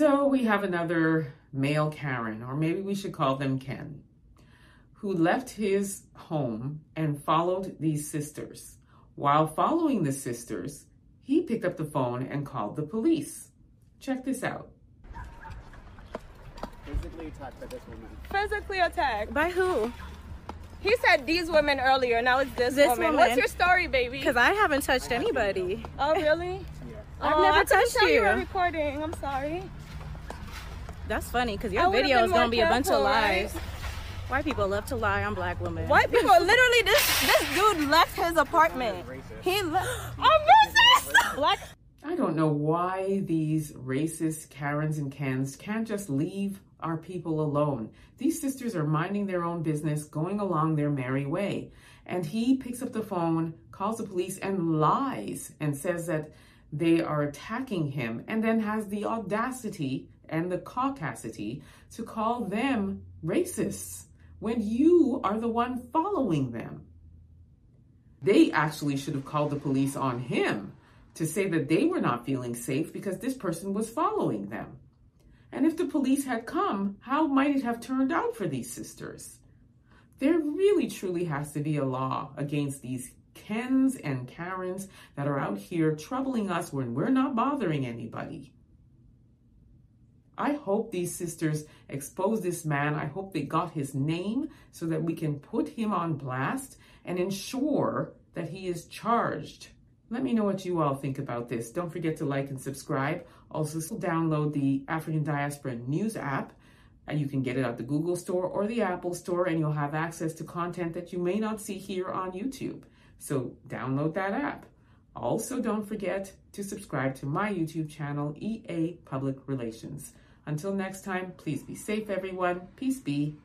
So we have another male Karen, or maybe we should call them Ken, who left his home and followed these sisters. While following the sisters, he picked up the phone and called the police. Check this out. Physically attacked by this woman. Physically attacked? By who? He said these women earlier, now it's this woman. What's your story, baby? Because I haven't touched anybody. Oh, really? Yeah. I've never touched you. You're recording. I'm sorry. That's funny, because your video is going to be a bunch of lies. Right? White people love to lie on black women. White people, literally, this dude left his apartment. He left. I'm racist! Black. I don't know why these racist Karens and Kens can't just leave our people alone. These sisters are minding their own business, going along their merry way. And he picks up the phone, calls the police, and lies and says that they are attacking him, and then has the audacity and the caucasity to call them racists when you are the one following them. They actually should have called the police on him to say that they were not feeling safe because this person was following them. And if the police had come, how might it have turned out for these sisters? There really truly has to be a law against these Kens and Karens that are out here troubling us when we're not bothering anybody. I hope these sisters expose this man. I hope they got his name so that we can put him on blast and ensure that he is charged. Let me know what you all think about this. Don't forget to like and subscribe. Also, download the African Diaspora News app, and you can get it at the Google Store or the Apple Store, and you'll have access to content that you may not see here on YouTube. So download that app. Also, don't forget to subscribe to my YouTube channel, EA Public Relations. Until next time, please be safe, everyone. Peace be.